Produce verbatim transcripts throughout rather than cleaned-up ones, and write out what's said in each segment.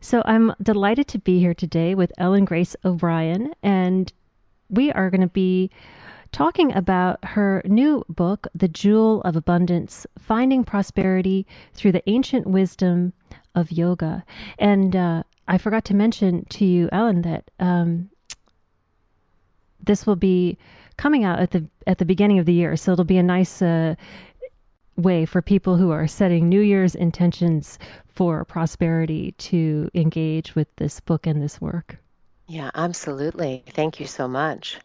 So I'm delighted to be here today with Ellen Grace O'Brien, and we are going to be talking about her new book, The Jewel of Abundance, Finding Prosperity Through the Ancient Wisdom of Yoga. And uh, I forgot to mention to you, Ellen, that um, this will be coming out at the at the beginning of the year, so it'll be a nice uh, way for people who are setting New Year's intentions for prosperity to engage with this book and this work. Yeah, absolutely. Thank you so much.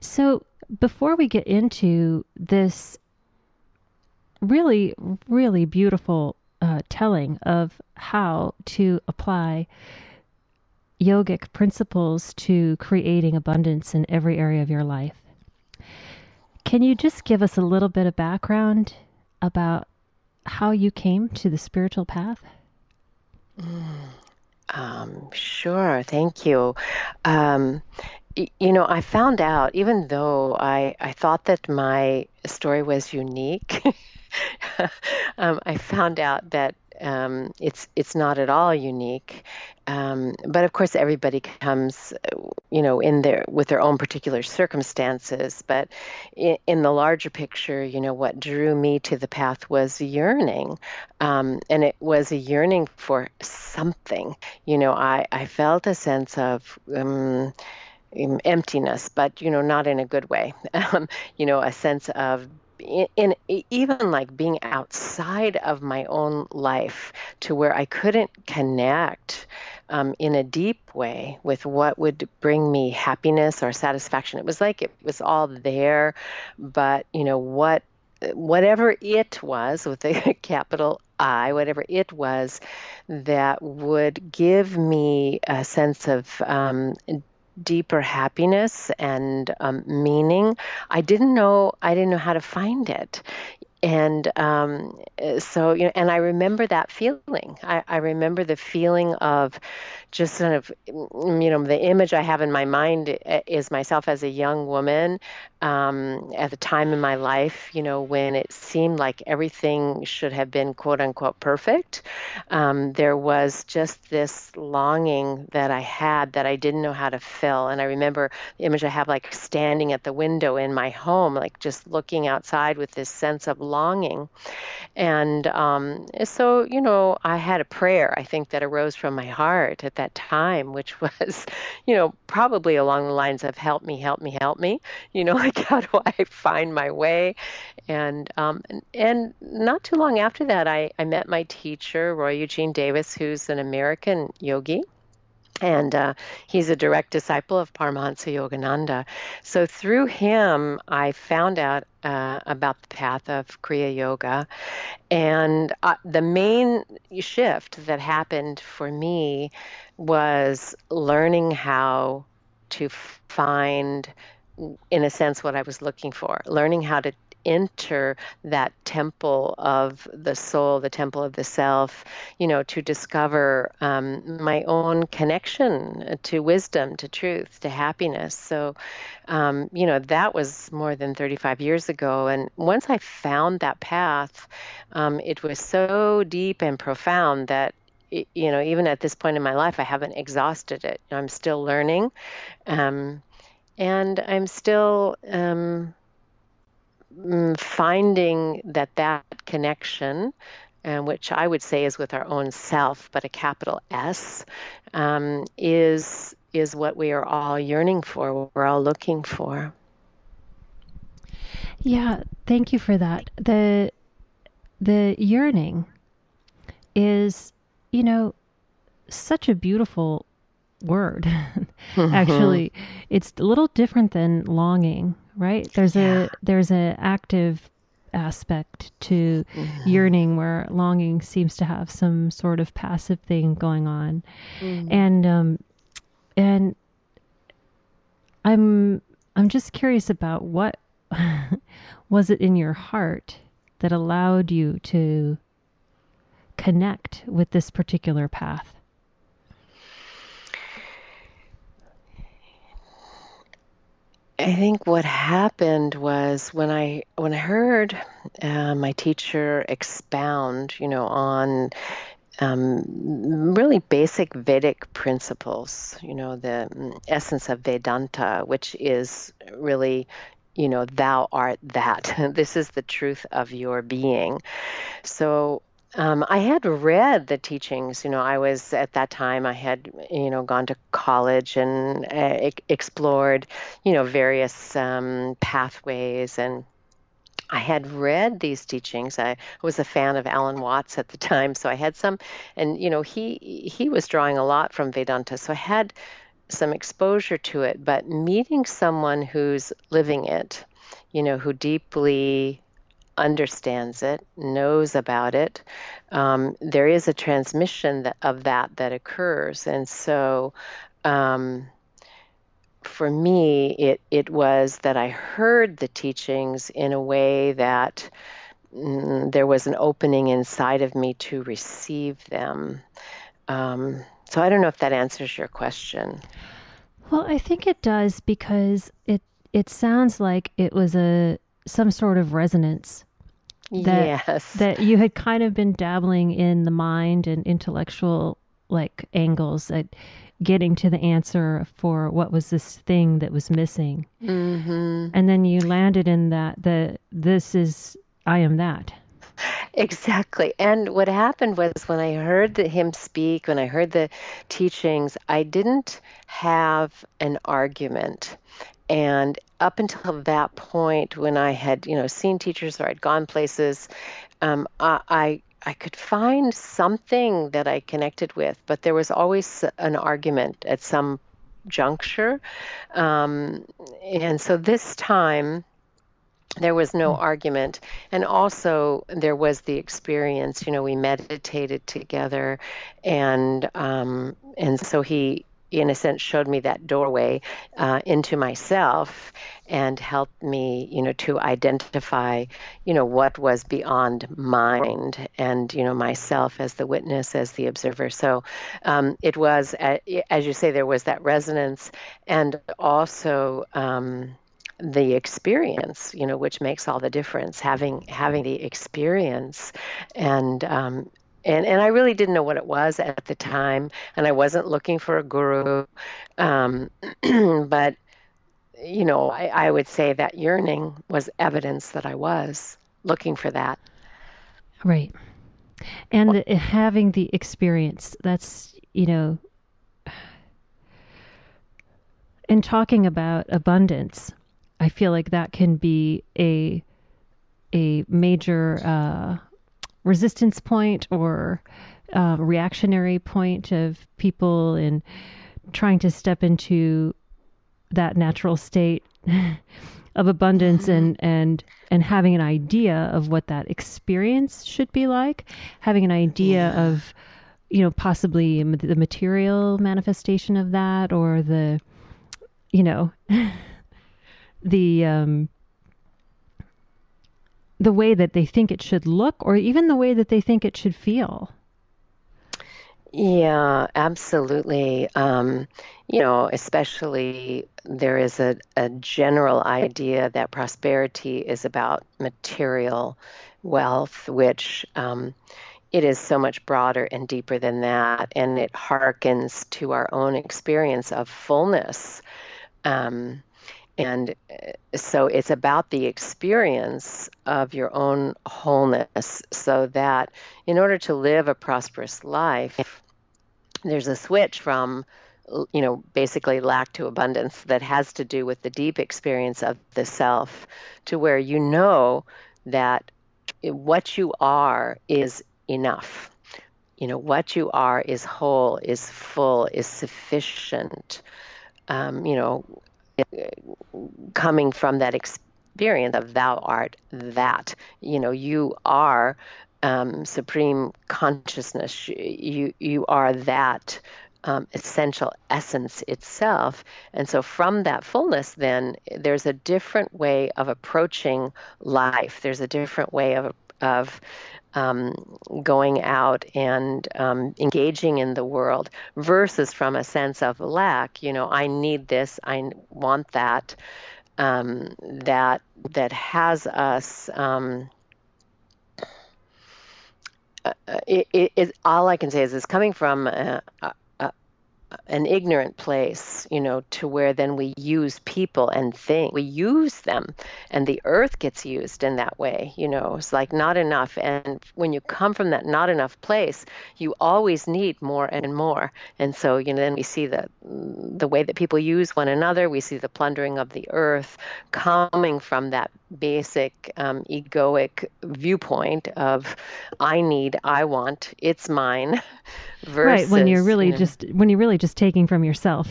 So before we get into this really, really beautiful uh, telling of how to apply yogic principles to creating abundance in every area of your life, can you just give us a little bit of background about how you came to the spiritual path? Um, sure. Thank you. Um, y- you know, I found out, even though I, I thought that my story was unique, um, I found out that um, it's, it's not at all unique. Um, but of course, everybody comes, you know, in their with their own particular circumstances. But in, in the larger picture, you know, what drew me to the path was yearning, um, and it was a yearning for something. You know, I, I felt a sense of um, emptiness, but you know, not in a good way. Um, you know, a sense of In, in even like being outside of my own life, to where I couldn't connect um, in a deep way with what would bring me happiness or satisfaction. It was like it was all there, but you know what, whatever it was with a capital I, whatever it was that would give me a sense of um, deeper happiness and um, meaning, I didn't know, I didn't know how to find it. And um, so, you know, and I remember that feeling. I, I remember the feeling of just sort of, you know, the image I have in my mind is myself as a young woman um, at the time in my life, you know, when it seemed like everything should have been quote unquote perfect. Um, there was just this longing that I had that I didn't know how to fill. And I remember the image I have like standing at the window in my home, like just looking outside with this sense of longing. And um, so, you know, I had a prayer, I think, that arose from my heart at that time, which was, you know, probably along the lines of help me, help me, help me, you know, like how do I find my way? And um, and, and not too long after that, I, I met my teacher, Roy Eugene Davis, who's an American yogi. And uh, he's a direct disciple of Paramahansa Yogananda. So through him, I found out uh, about the path of Kriya Yoga. And uh, the main shift that happened for me was learning how to find, in a sense, what I was looking for, learning how to enter that temple of the soul, the temple of the self, you know, to discover um, my own connection to wisdom, to truth, to happiness. So, um, you know, that was more than thirty-five years ago. And once I found that path, um, it was so deep and profound that, you know, even at this point in my life, I haven't exhausted it. I'm still learning, um, and I'm still um, finding that that connection, uh, which I would say is with our own self, but a capital S, um, is is what we are all yearning for, what we're all looking for. Yeah, thank you for that. The the yearning is, you know, such a beautiful word. Mm-hmm. Actually, it's a little different than longing, right? There's yeah. a there's an active aspect to mm-hmm. yearning, where longing seems to have some sort of passive thing going on. Mm. And um, and I'm I'm just curious about what was it in your heart that allowed you to connect with this particular path? I think what happened was when I when I heard uh, my teacher expound, you know, on um, really basic Vedic principles, you know, the essence of Vedanta, which is really, you know, thou art that. This is the truth of your being. So Um, I had read the teachings, you know, I was at that time, I had, you know, gone to college and uh, explored, you know, various um, pathways, and I had read these teachings. I was a fan of Alan Watts at the time, so I had some, and, you know, he he was drawing a lot from Vedanta, so I had some exposure to it, but meeting someone who's living it, you know, who deeply understands it, knows about it. Um, there is a transmission that, of that that occurs. And so um, for me, it, it was that I heard the teachings in a way that mm, there was an opening inside of me to receive them. Um, so I don't know if that answers your question. Well, I think it does, because it, it sounds like it was a some sort of resonance that, yes. that you had kind of been dabbling in the mind and intellectual like angles at getting to the answer for what was this thing that was missing. Mm-hmm. And then you landed in that, the, this is, I am that. Exactly. And what happened was when I heard him speak, when I heard the teachings, I didn't have an argument. And up until that point, when I had, you know, seen teachers or I'd gone places, um, I, I I could find something that I connected with, but there was always an argument at some juncture. Um, and so this time, there was no argument. And also, there was the experience, you know, we meditated together, and um, and so he, in a sense, showed me that doorway uh, into myself and helped me, you know, to identify, you know, what was beyond mind and, you know, myself as the witness, as the observer. So um, it was, as you say, there was that resonance, and also um, the experience, you know, which makes all the difference, having having the experience. And um And and I really didn't know what it was at the time, and I wasn't looking for a guru. Um, but, you know, I, I would say that yearning was evidence that I was looking for that. Right. And the, having the experience, that's, you know, in talking about abundance, I feel like that can be a, a major... Uh, resistance point or uh, reactionary point of people in trying to step into that natural state of abundance, and, and, and having an idea of what that experience should be like, having an idea yeah. of, you know, possibly the material manifestation of that, or the, you know, the, um, the way that they think it should look or even the way that they think it should feel. Yeah, absolutely. Um, you know, especially there is a, a general idea that prosperity is about material wealth, which um, it is so much broader and deeper than that. And it harkens to our own experience of fullness. Um, and so it's about the experience of your own wholeness, so that in order to live a prosperous life, there's a switch from, you know, basically lack to abundance that has to do with the deep experience of the self, to where you know that what you are is enough. You know, what you are is whole, is full, is sufficient. Um, you know, coming from that experience of thou art that, you know, you are um, supreme consciousness. You, you are that Um, essential essence itself. And so from that fullness, then there's a different way of approaching life. There's a different way of of um, going out and um, engaging in the world, versus from a sense of lack. You know, I need this, I want that, um, that that has us um, uh, it, it, it, all I can say is it's coming from a, a an ignorant place, you know, to where then we use people and things. We use them, and the earth gets used in that way, you know. It's like not enough. And when you come from that not enough place, you always need more and more. And so, you know, then we see the, the way that people use one another. We see the plundering of the earth coming from that basic um, egoic viewpoint of I need, I want, it's mine. Versus, right, when you're really you know, just when you're really just taking from yourself.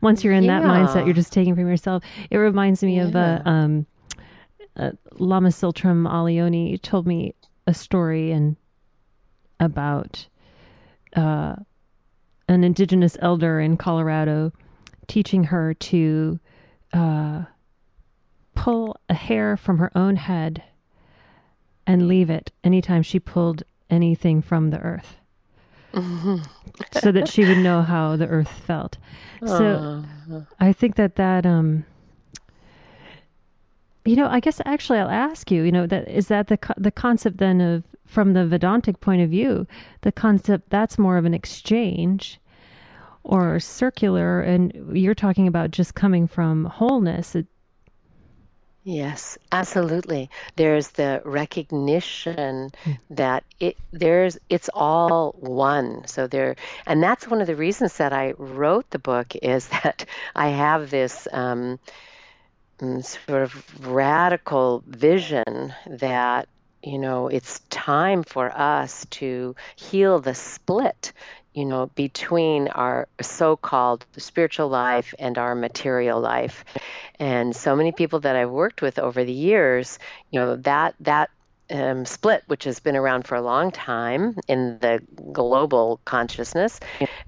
Once you're in yeah. that mindset, you're just taking from yourself. It reminds me yeah. of a uh, um, uh, Lama Siltram Alioni told me a story and about uh, an indigenous elder in Colorado teaching her to uh, pull a hair from her own head and leave it anytime she pulled anything from the earth. Mm-hmm. So that she would know how the earth felt. So uh, I think that that, um, you know, I guess actually I'll ask you, you know, that is that the the concept then of, from the Vedantic point of view, the concept that's more of an exchange or circular, and you're talking about just coming from wholeness. It, Yes, absolutely. There's the recognition that it there's it's all one. So there, and that's one of the reasons that I wrote the book, is that I have this um, sort of radical vision that, you know, it's time for us to heal the split, you know, between our so-called spiritual life and our material life. And so many people that I've worked with over the years, you know, that that um, split, which has been around for a long time in the global consciousness,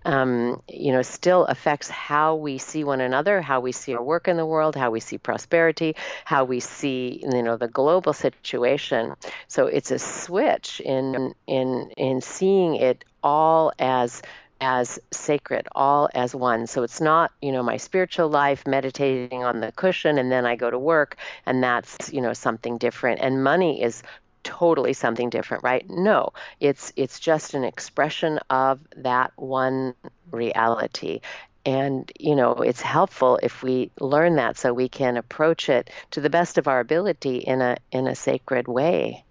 um, you know, still affects how we see one another, how we see our work in the world, how we see prosperity, how we see, you know, the global situation. So it's a switch in in in seeing it all as as sacred, all as one. So it's not, you know, my spiritual life meditating on the cushion and then I go to work and that's, you know, something different. And money is totally something different, right? No, it's it's just an expression of that one reality. And, you know, it's helpful if we learn that so we can approach it to the best of our ability in a in a sacred way.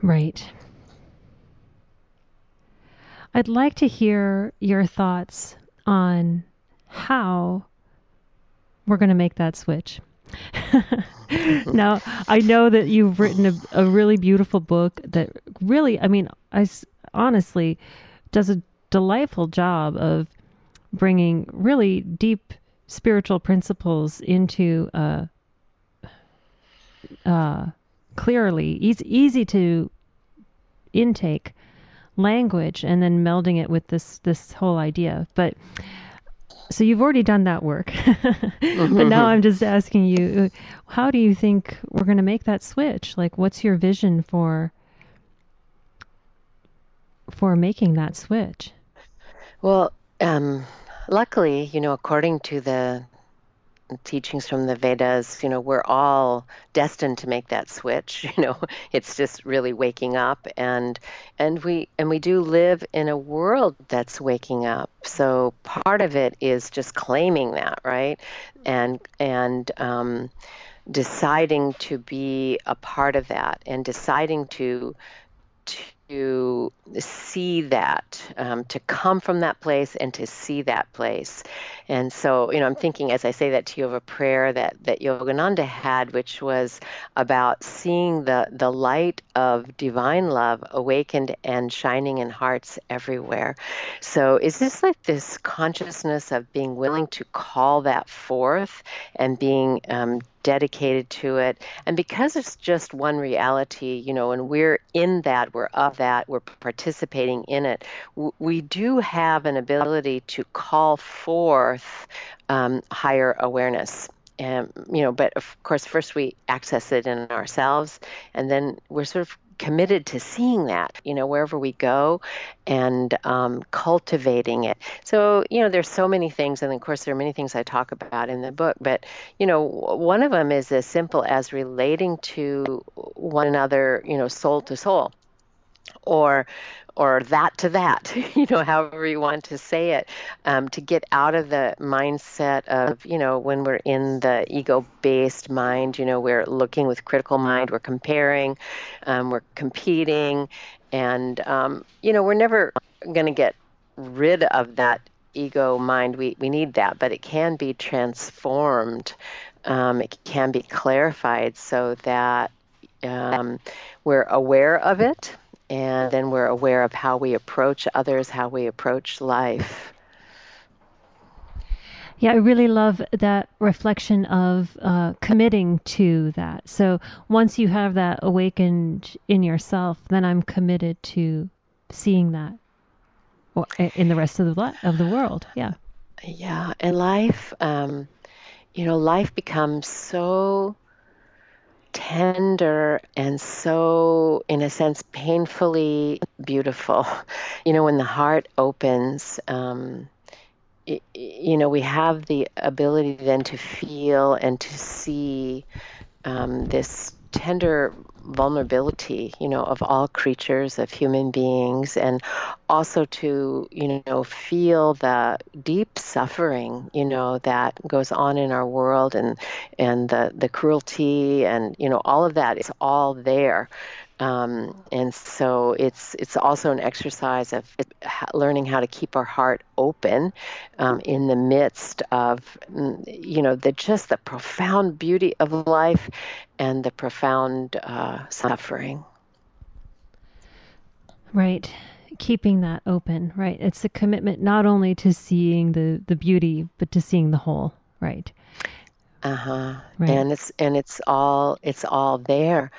Right. I'd like to hear your thoughts on how we're going to make that switch. Now, I know that you've written a, a really beautiful book that really, I mean, I honestly does a delightful job of bringing really deep spiritual principles into uh, uh, clearly easy, easy to intake language, and then melding it with this this whole idea. But So you've already done that work, but now I'm just asking you, how do you think we're going to make that switch? Like, what's your vision for for making that switch? Well, um, luckily, you know, according to the teachings from the Vedas, you know, we're all destined to make that switch. You know, it's just really waking up, and and we and we do live in a world that's waking up. So part of it is just claiming that, right? And and um, deciding to be a part of that, and deciding to to see that, um, to come from that place and to see that place. And so, you know, I'm thinking as I say that to you of a prayer that, that Yogananda had, which was about seeing the, the light of divine love awakened and shining in hearts everywhere. So is this like this consciousness of being willing to call that forth and being um, dedicated to it? And because it's just one reality, you know, and we're in that, we're of that, we're participating in it, we do have an ability to call forth um, higher awareness. And, you know, but of course, first we access it in ourselves, and then we're sort of committed to seeing that, you know, wherever we go, and um, cultivating it. So, you know, there's so many things, and of course there are many things I talk about in the book, but, you know, one of them is as simple as relating to one another, you know, soul to soul, or or that to that, you know, however you want to say it, um, to get out of the mindset of, you know, when we're in the ego-based mind, you know, we're looking with critical mind, we're comparing, um, we're competing, and, um, you know, we're never going to get rid of that ego mind. We, we need that, but it can be transformed. Um, it can be clarified so that um, we're aware of it. And then we're aware of how we approach others, how we approach life. Yeah, I really love that reflection of uh, committing to that. So once you have that awakened in yourself, then I'm committed to seeing that in the rest of the of the world. Yeah. Yeah, and life, um, you know, life becomes so tender and so, in a sense, painfully beautiful. You know, when the heart opens, um, it, you know, we have the ability then to feel and to see um, this tender vulnerability, you know, of all creatures, of human beings, and also to, you know, feel the deep suffering, you know, that goes on in our world, and and the, the cruelty, and, you know, all of that is all there. Um, and so it's it's also an exercise of learning how to keep our heart open um, in the midst of, you know, the just the profound beauty of life and the profound uh, suffering. Right. Keeping that open. Right. It's a commitment not only to seeing the, the beauty, but to seeing the whole. Right. Uh-huh. Right. And it's and it's all it's all there.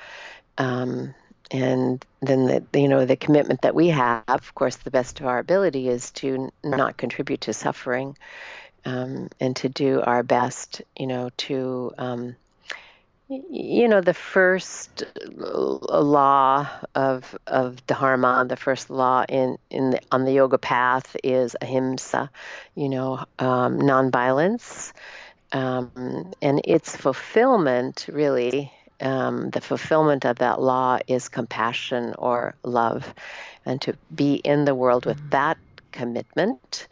Um, And then, the, you know, the commitment that we have, of course, the best of our ability, is to not contribute to suffering, um, and to do our best, you know, to, um, you know, the first law of of dharma, the first law in, in the, on the yoga path is ahimsa, you know, um, nonviolence, um, and its fulfillment, really. Um, the fulfillment of that law is compassion or love, and to be in the world with mm-hmm. that commitment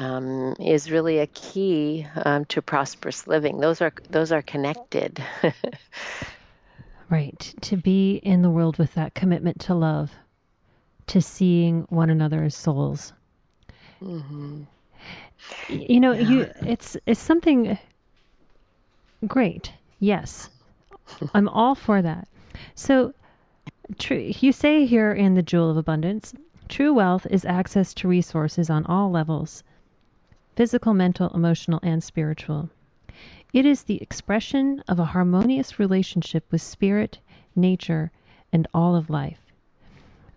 um, is really a key um, to prosperous living. Those are those are connected. Right. To be in the world with that commitment to love, to seeing one another's souls. Mm-hmm. You know, yeah. you it's it's something great. Yes. I'm all for that. So, true, you say here in The Jewel of Abundance, true wealth is access to resources on all levels, physical, mental, emotional, and spiritual. It is the expression of a harmonious relationship with spirit, nature, and all of life.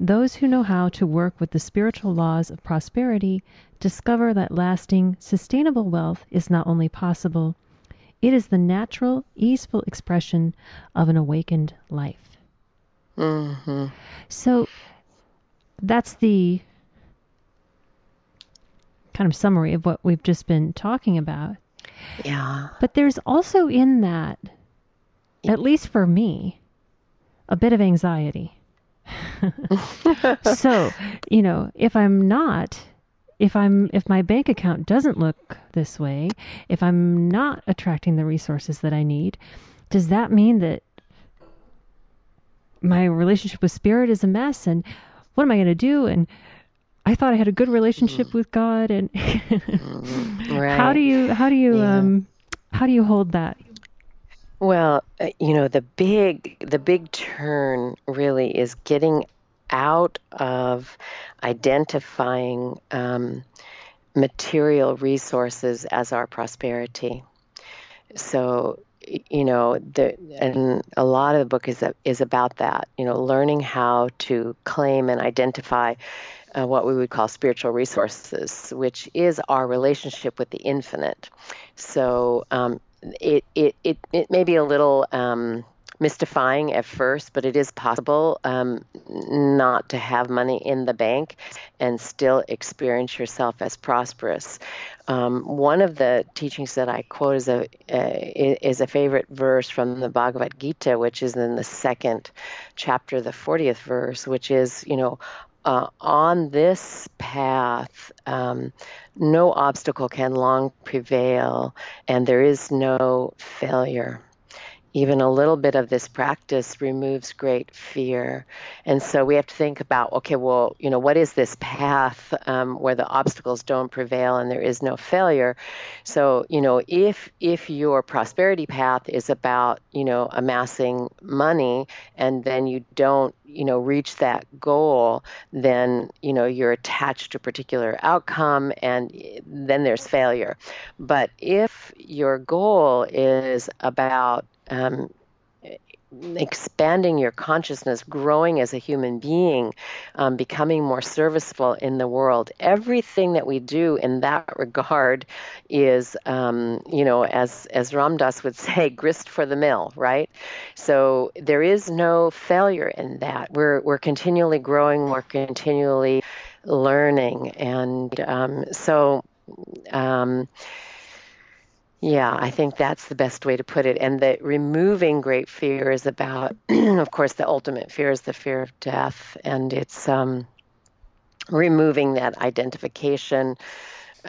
Those who know how to work with the spiritual laws of prosperity discover that lasting, sustainable wealth is not only possible, it is the natural, easeful expression of an awakened life. Mm-hmm. So that's the kind of summary of what we've just been talking about. Yeah. But there's also in that, at least for me, a bit of anxiety. So, you know, if I'm not, if I'm, if my bank account doesn't look this way, if I'm not attracting the resources that I need, does that mean that my relationship with spirit is a mess? And what am I going to do? And I thought I had a good relationship mm. with God. And right. how do you, how do you, yeah. um, how do you hold that? Well, you know, the big, the big turn really is getting out of identifying um, material resources as our prosperity. So, you know, the, and a lot of the book is is about that. You know, learning how to claim and identify uh, what we would call spiritual resources, which is our relationship with the infinite. So. Um, It, it it it may be a little um, mystifying at first, but it is possible um, not to have money in the bank and still experience yourself as prosperous. Um, one of the teachings that I quote is a uh, is a favorite verse from the Bhagavad Gita, which is in the second chapter, the fortieth verse, which is, you know, Uh, on this path, um, no obstacle can long prevail, and there is no failure. Even a little bit of this practice removes great fear. And so we have to think about, okay, well, you know, what is this path um, where the obstacles don't prevail and there is no failure? So, you know, if if your prosperity path is about, you know, amassing money and then you don't, you know, reach that goal, then, you know, you're attached to a particular outcome and then there's failure. But if your goal is about Um, expanding your consciousness, growing as a human being, um, becoming more serviceable in the world. Everything that we do in that regard is, um, you know, as, as Ramdas would say, grist for the mill, right? So there is no failure in that. We're we're continually growing, we're continually learning. And um, so... Um, Yeah, I think that's the best way to put it. And that removing great fear is about, of course, the ultimate fear is the fear of death. And it's um, removing that identification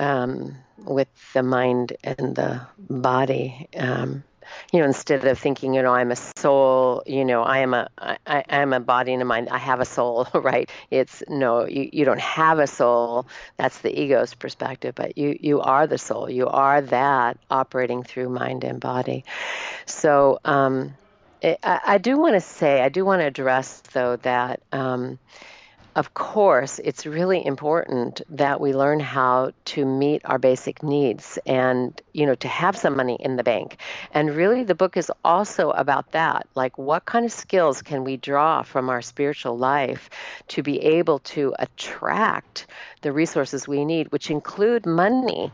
um, with the mind and the body. Um, you know, instead of thinking, you know, I'm a soul, you know, I am a, I, I am a body and a mind. I have a soul, right? It's no, you, you don't have a soul. That's the ego's perspective, but you, you are the soul. You are that operating through mind and body. So, um, it, I, I do want to say, I do want to address though that, um, of course, it's really important that we learn how to meet our basic needs and, you know, to have some money in the bank. And really, the book is also about that. Like, what kind of skills can we draw from our spiritual life to be able to attract the resources we need, which include money,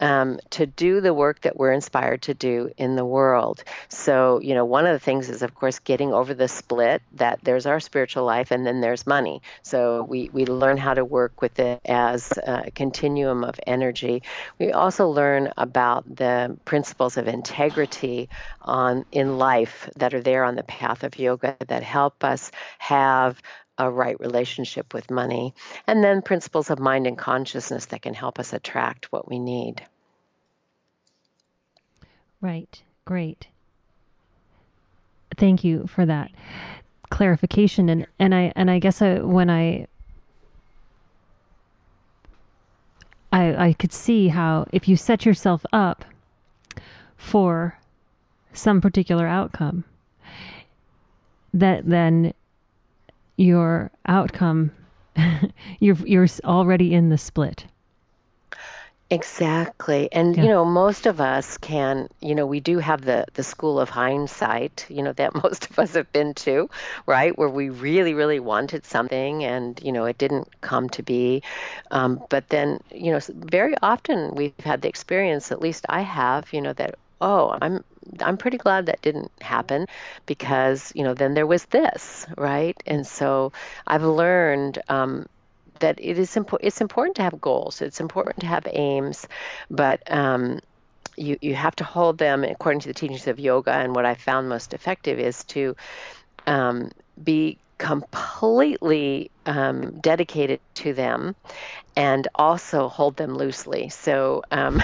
Um, to do the work that we're inspired to do in the world. So, you know, one of the things is, of course, getting over the split that there's our spiritual life and then there's money. So we, we learn how to work with it as a continuum of energy. We also learn about the principles of integrity on in life that are there on the path of yoga that help us have a right relationship with money, and then principles of mind and consciousness that can help us attract what we need. Right. Great. Thank you for that clarification. And, and I, and I guess I, when I, I, I could see how, if you set yourself up for some particular outcome, that then your outcome, you're, you're already in the split. Exactly. And, yeah. you know, most of us can, you know, we do have the, the school of hindsight, you know, that most of us have been to, right, where we really, really wanted something and, you know, it didn't come to be. Um, but then, you know, very often we've had the experience, at least I have, you know, that, oh, I'm I'm pretty glad that didn't happen because, you know, then there was this, right? And so I've learned um that it is impo- it's important to have goals. It's important to have aims, but um, you, you have to hold them according to the teachings of yoga. And what I found most effective is to um, be completely um, dedicated to them and also hold them loosely. So, um,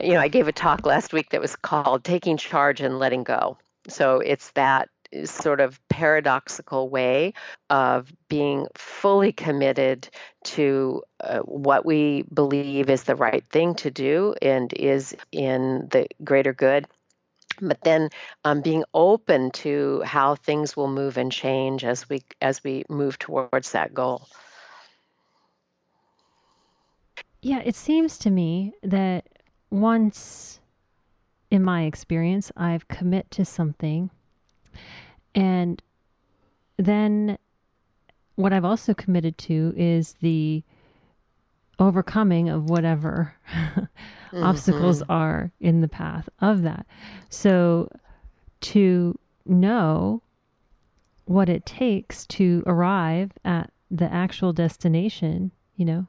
you know, I gave a talk last week that was called Taking Charge and Letting Go. So it's that sort of paradoxical way of being fully committed to uh, what we believe is the right thing to do and is in the greater good, but then um, being open to how things will move and change as we as we move towards that goal. Yeah, it seems to me that once, in my experience, I've committed to something. And then what I've also committed to is the overcoming of whatever mm-hmm. obstacles are in the path of that. So to know what it takes to arrive at the actual destination, you know,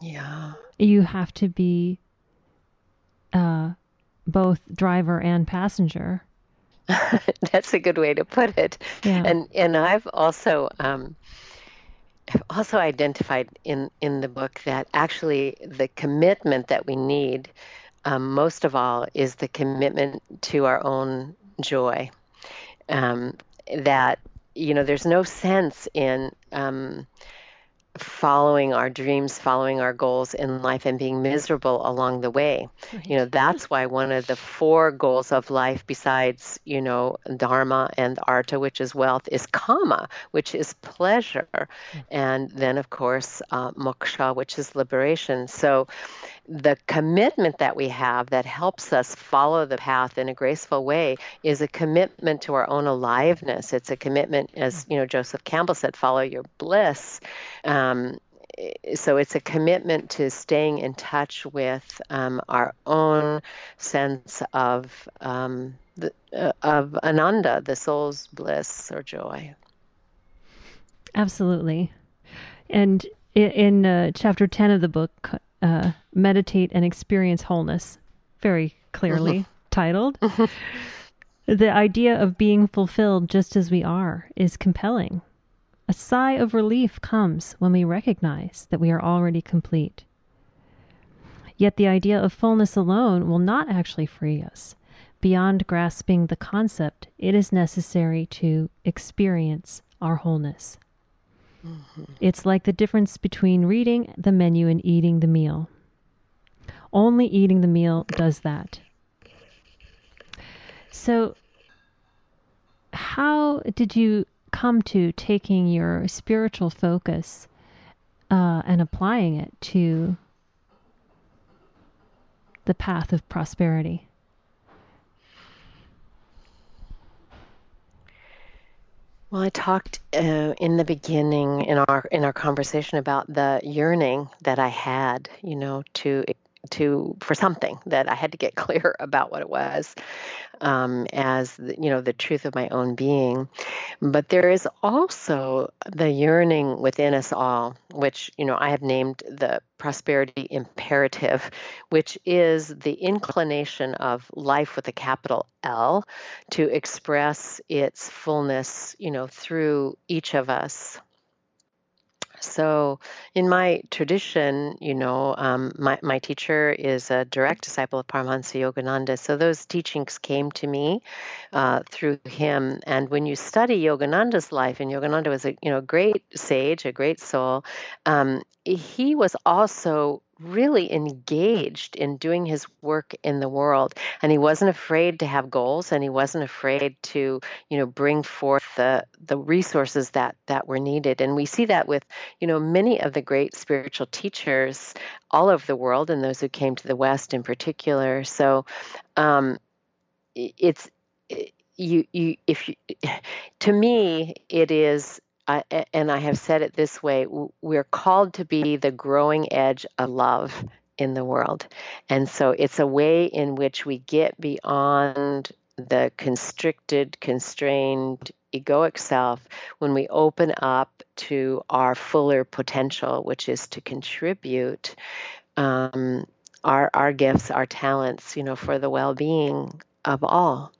yeah, you have to be uh, both driver and passenger. That's a good way to put it. Yeah. And and I've also um, I've also identified in, in the book that actually the commitment that we need um, most of all is the commitment to our own joy. Um, that, you know, there's no sense in um, following our dreams, following our goals in life and being miserable along the way. Right. You know, that's why one of the four goals of life besides, you know, dharma and artha, which is wealth, is kama, which is pleasure. Mm-hmm. And then, of course, uh, moksha, which is liberation. So the commitment that we have that helps us follow the path in a graceful way is a commitment to our own aliveness. It's a commitment, as, you know, Joseph Campbell said, follow your bliss. Um, Um, so it's a commitment to staying in touch with um, our own sense of um, the, uh, of Ananda, the soul's bliss or joy. Absolutely. And in, in uh, chapter ten of the book, uh, Meditate and Experience Wholeness, very clearly mm-hmm. titled, the idea of being fulfilled just as we are is compelling. A sigh of relief comes when we recognize that we are already complete. Yet the idea of fullness alone will not actually free us. Beyond grasping the concept, it is necessary to experience our wholeness. Mm-hmm. It's like the difference between reading the menu and eating the meal. Only eating the meal does that. So, how did you come to taking your spiritual focus uh, and applying it to the path of prosperity? Well, I talked uh, in the beginning in our in our conversation about the yearning that I had, you know, to to for something that I had to get clear about what it was. Um, as, the, you know, the truth of my own being. But there is also the yearning within us all, which, you know, I have named the prosperity imperative, which is the inclination of life with a capital L to express its fullness, you know, through each of us. So in my tradition, you know, um, my, my teacher is a direct disciple of Paramahansa Yogananda. So those teachings came to me uh, through him. And when you study Yogananda's life, and Yogananda was a, you know, great sage, a great soul, um, he was also really engaged in doing his work in the world. And he wasn't afraid to have goals, and he wasn't afraid to, you know, bring forth the the resources that that were needed. And we see that with, you know, many of the great spiritual teachers all over the world, and those who came to the West in particular. So um, it's you you if you, to me it is. Uh, and I have said it this way, we're called to be the growing edge of love in the world. And so it's a way in which we get beyond the constricted, constrained, egoic self when we open up to our fuller potential, which is to contribute um, our, our gifts, our talents, you know, for the well-being of all.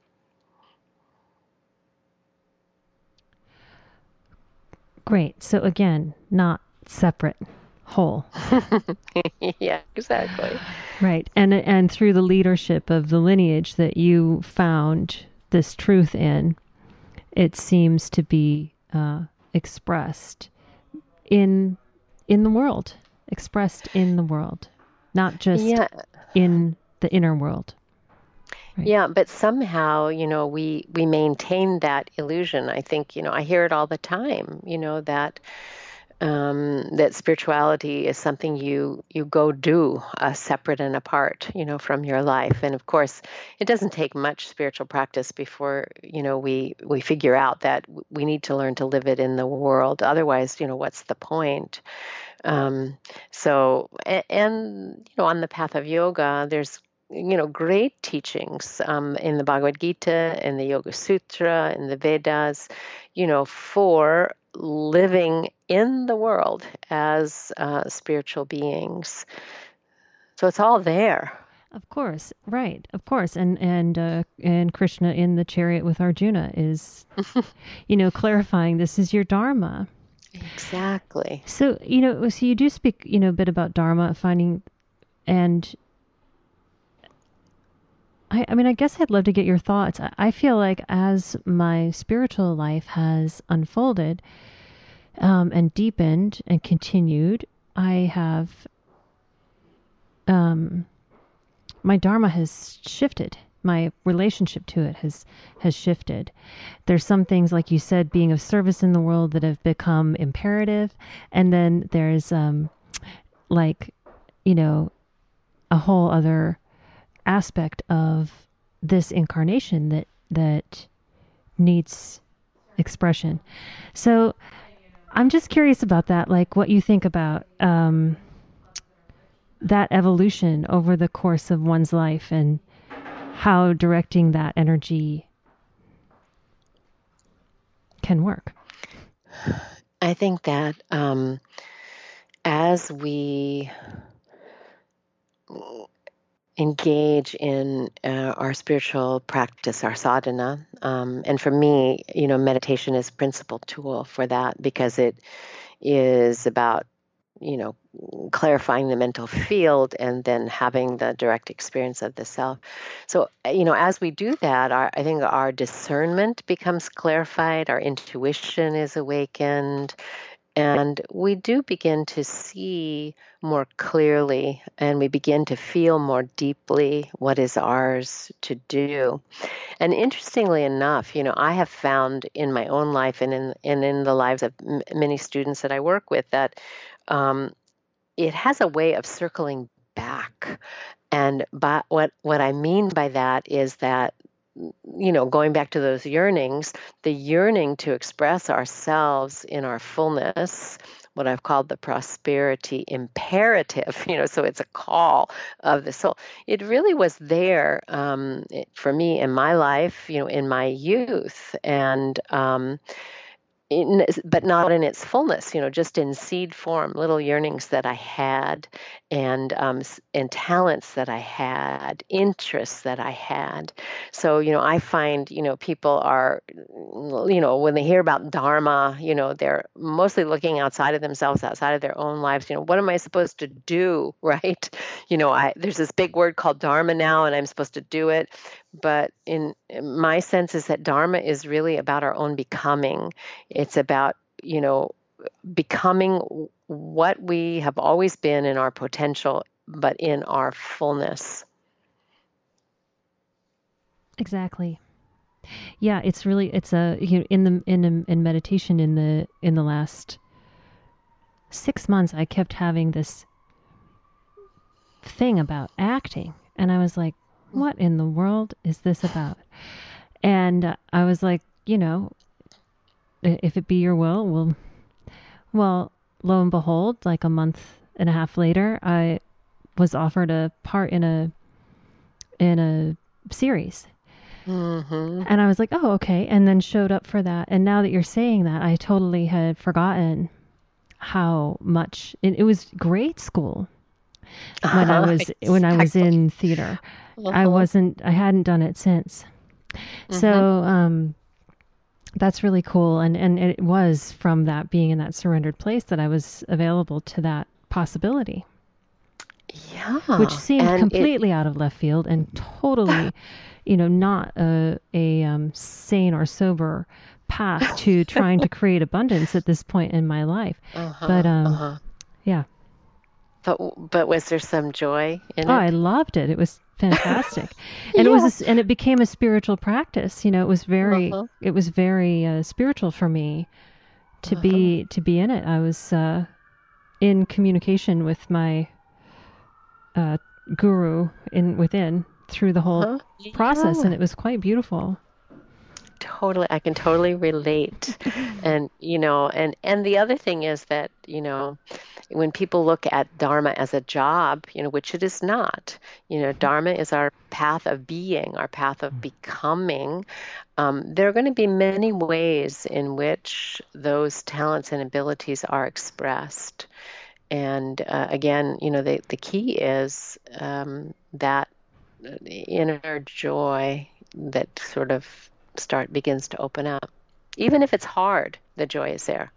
Great. So again, not separate, whole. Yeah, exactly. Right. And and through the leadership of the lineage that you found this truth in, it seems to be uh, expressed in in the world, expressed in the world, not just yeah. in the inner world. Right. Yeah, but somehow, you know, we, we maintain that illusion. I think, you know, I hear it all the time, you know, that um, that spirituality is something you, you go do uh, separate and apart, you know, from your life. And of course, it doesn't take much spiritual practice before, you know, we, we figure out that we need to learn to live it in the world. Otherwise, you know, what's the point? Um, so, and, and, you know, on the path of yoga, there's you know, great teachings um, in the Bhagavad Gita, in the Yoga Sutra, in the Vedas, you know, for living in the world as uh, spiritual beings. So it's all there. Of course, right, of course. And and uh, and Krishna in the chariot with Arjuna is, you know, clarifying this is your dharma. Exactly. So, you know, so you do speak, you know, a bit about dharma, finding, and I, I mean, I guess I'd love to get your thoughts. I, I feel like as my spiritual life has unfolded um, and deepened and continued, I have, um, my dharma has shifted. My relationship to it has, has shifted. There's some things, like you said, being of service in the world that have become imperative. And then there's um, like, you know, a whole other aspect of this incarnation that that needs expression. So I'm just curious about that, like what you think about um, that evolution over the course of one's life and how directing that energy can work. I think that um, as we engage in uh, our spiritual practice, our sadhana. Um, and for me, you know, meditation is a principal tool for that because it is about, you know, clarifying the mental field and then having the direct experience of the self. So, you know, as we do that, our, I think our discernment becomes clarified, our intuition is awakened, and we do begin to see more clearly, and we begin to feel more deeply what is ours to do. And interestingly enough, you know, I have found in my own life and in and in the lives of m- many students that I work with that um, it has a way of circling back. And by, what what I mean by that is that, you know, going back to those yearnings, the yearning to express ourselves in our fullness, what I've called the prosperity imperative, you know, so it's a call of the soul. It really was there um, it, for me in my life, you know, in my youth, and um, in, but not in its fullness, you know, just in seed form, little yearnings that I had, and um, and talents that I had, interests that I had. So, you know, I find, you know, people are, you know, when they hear about dharma, you know, they're mostly looking outside of themselves, outside of their own lives. You know, what am I supposed to do, right? You know, I there's this big word called dharma now, and I'm supposed to do it. But in my sense is that dharma is really about our own becoming. It's about, you know, becoming what we have always been in our potential, but in our fullness. Exactly. Yeah, it's really, it's a, you know, in the, in, in meditation in the, in the last six months, I kept having this thing about acting. And I was like, what in the world is this about? And I was like, you know, if it be your will, we'll, well, lo and behold, like a month and a half later, I was offered a part in a, in a series. Mm-hmm. And I was like, oh, okay. And then showed up for that. And now that you're saying that, I totally had forgotten how much it, it was grade school when uh-huh. I was, exactly. when I was in theater, uh-huh. I wasn't, I hadn't done it since. Mm-hmm. So, um, that's really cool. And, and it was from that being in that surrendered place that I was available to that possibility. Yeah. Which seemed and completely it... out of left field and totally, you know, not a, a um, sane or sober path to trying to create abundance at this point in my life. Uh-huh, but, um, uh-huh. yeah. But, but was there some joy in oh, it? Oh, I loved it. It was fantastic. And yeah. it was, a, and it became a spiritual practice. You know, it was very, uh-huh. it was very uh, spiritual for me to uh-huh. be, to be in it. I was uh, in communication with my, uh, guru in within through the whole huh? process. Yeah. And it was quite beautiful. Totally. I can totally relate. And, you know, and, and the other thing is that, you know, when people look at Dharma as a job, you know, which it is not, you know, Dharma is our path of being, our path of becoming. Um, there are going to be many ways in which those talents and abilities are expressed. And uh, again, you know, the, the key is um, that inner joy that sort of start begins to open up. Even if it's hard, the joy is there.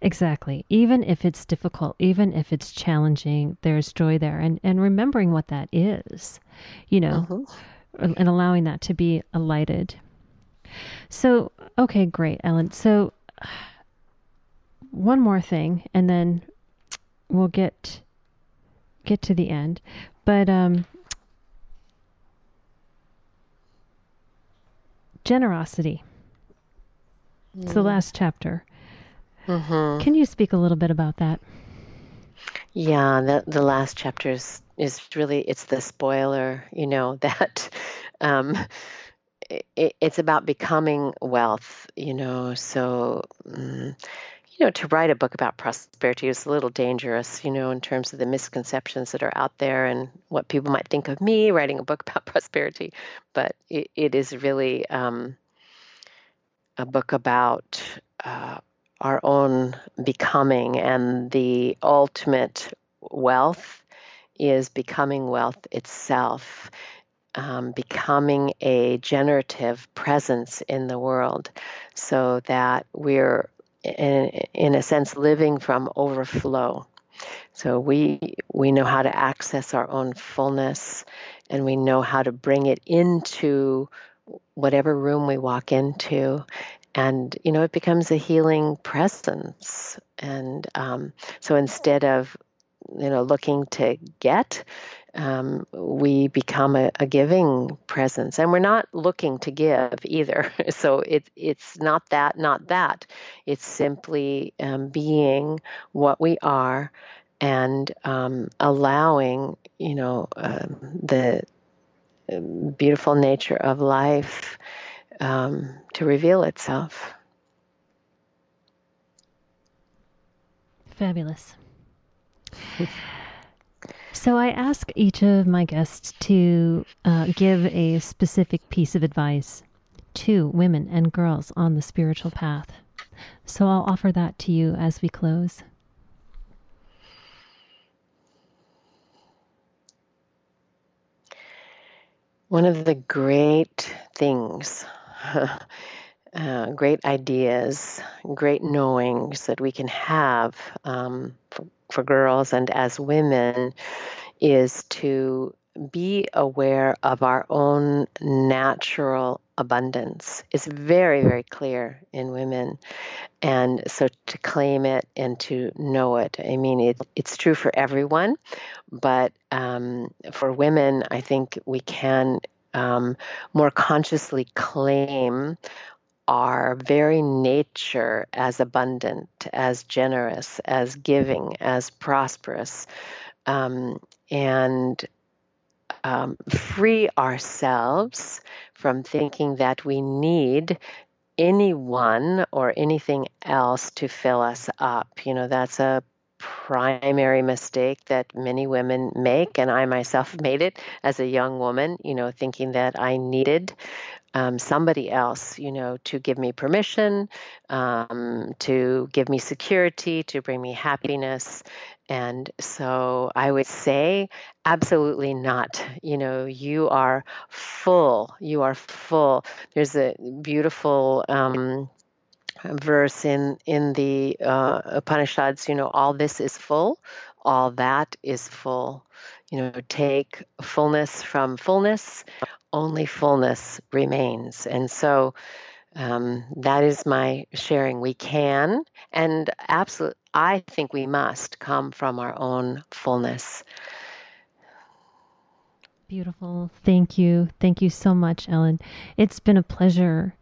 Exactly. Even if it's difficult, even if it's challenging, there's joy there. And and remembering what that is, you know, uh-huh. and allowing that to be alighted. So, okay, great, Ellen. So one more thing, and then we'll get get to the end. But um, generosity. Mm. It's the last chapter. Mm-hmm. Can you speak a little bit about that? Yeah, the the last chapter is, is really, it's the spoiler, you know, that um, it, it's about becoming wealth, you know, so... Um, You know, to write a book about prosperity is a little dangerous, you know, in terms of the misconceptions that are out there and what people might think of me writing a book about prosperity. But it, it is really um, a book about uh, our own becoming, and the ultimate wealth is becoming wealth itself, um, becoming a generative presence in the world so that we're In, in a sense, living from overflow. So we we know how to access our own fullness, and we know how to bring it into whatever room we walk into. And, you know, it becomes a healing presence. And um, so instead of, you know, looking to get, um, we become a, a giving presence, and we're not looking to give either. So it, it's not that, not that. It's simply um, being what we are, and um, allowing, you know, uh, the beautiful nature of life um, to reveal itself. Fabulous. So I ask each of my guests to uh, give a specific piece of advice to women and girls on the spiritual path. So I'll offer that to you as we close. One of the great things, uh, great ideas, great knowings that we can have um, for, for girls and as women is to be aware of our own natural abundance. It's very, very clear in women. And so to claim it and to know it, I mean, it, it's true for everyone, but um, for women, I think we can um, more consciously claim our very nature as abundant, as generous, as giving, as prosperous, um, and um, free ourselves from thinking that we need anyone or anything else to fill us up. You know, that's a primary mistake that many women make, and I myself made it as a young woman, you know, thinking that I needed Um, somebody else, you know, to give me permission, um, to give me security, to bring me happiness. And so I would say, absolutely not. You know, you are full. You are full. There's a beautiful um, verse in, in the uh, Upanishads, you know, all this is full, all that is full. You know, take fullness from fullness. Only fullness remains. And so um, that is my sharing. We can, and absolutely, I think we must come from our own fullness. Beautiful. Thank you. Thank you so much, Ellen. It's been a pleasure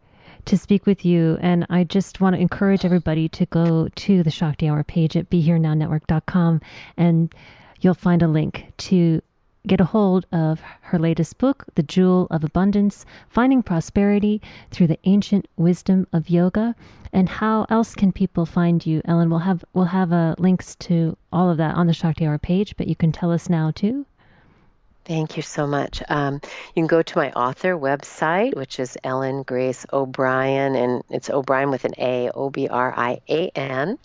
to speak with you. And I just want to encourage everybody to go to the Shakti Hour page at Be Here Now Network dot com, and you'll find a link to get a hold of her latest book, The Jewel of Abundance, Finding Prosperity Through the Ancient Wisdom of Yoga. And how else can people find you, Ellen? We'll have we'll have uh, links to all of that on the Shakti Hour page, but you can tell us now too. Thank you so much. Um, you can go to my author website, which is Ellen Grace O'Brien, and it's O'Brien with an A, O B R I A N,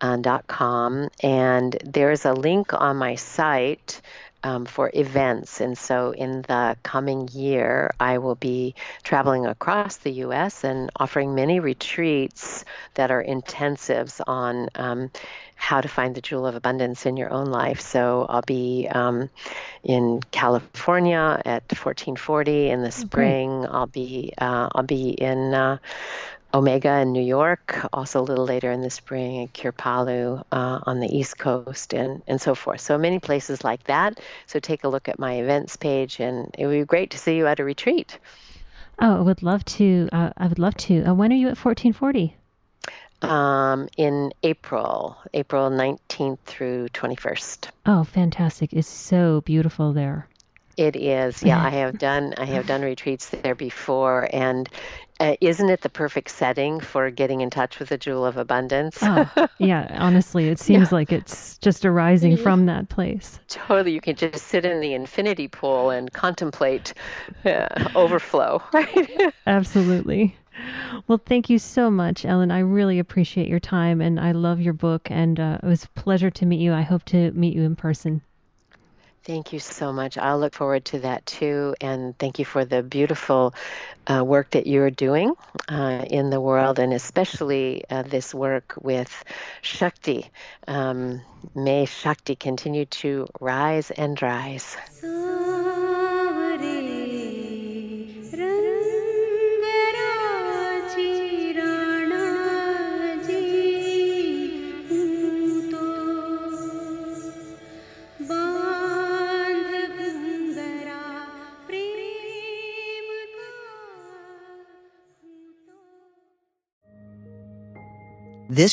uh, dot com. And there's a link on my site Um, for events. And so in the coming year, I will be traveling across the U S and offering many retreats that are intensives on um, how to find the jewel of abundance in your own life. So I'll be um, in California at fourteen forty in the spring. Mm-hmm. I'll be uh, I'll be in uh, Omega in New York, also a little later in the spring at Kirpalu uh, on the East Coast, and, and so forth. So many places like that. So take a look at my events page, and it would be great to see you at a retreat. Oh, I would love to. Uh, I would love to. Uh, when are you at fourteen forty? Um, in April, April nineteenth through twenty-first. Oh, fantastic. It's so beautiful there. It is. Yeah, I have done I have done retreats there before, and Uh, isn't it the perfect setting for getting in touch with the jewel of abundance? Oh, yeah, honestly, it seems yeah. like it's just arising yeah. from that place. Totally. You can just sit in the infinity pool and contemplate uh, overflow, right? Absolutely. Well, thank you so much, Ellen. I really appreciate your time, and I love your book, and uh, it was a pleasure to meet you. I hope to meet you in person. Thank you so much. I'll look forward to that too. And thank you for the beautiful uh, work that you're doing uh, in the world, and especially uh, this work with Shakti. Um, may Shakti continue to rise and rise. This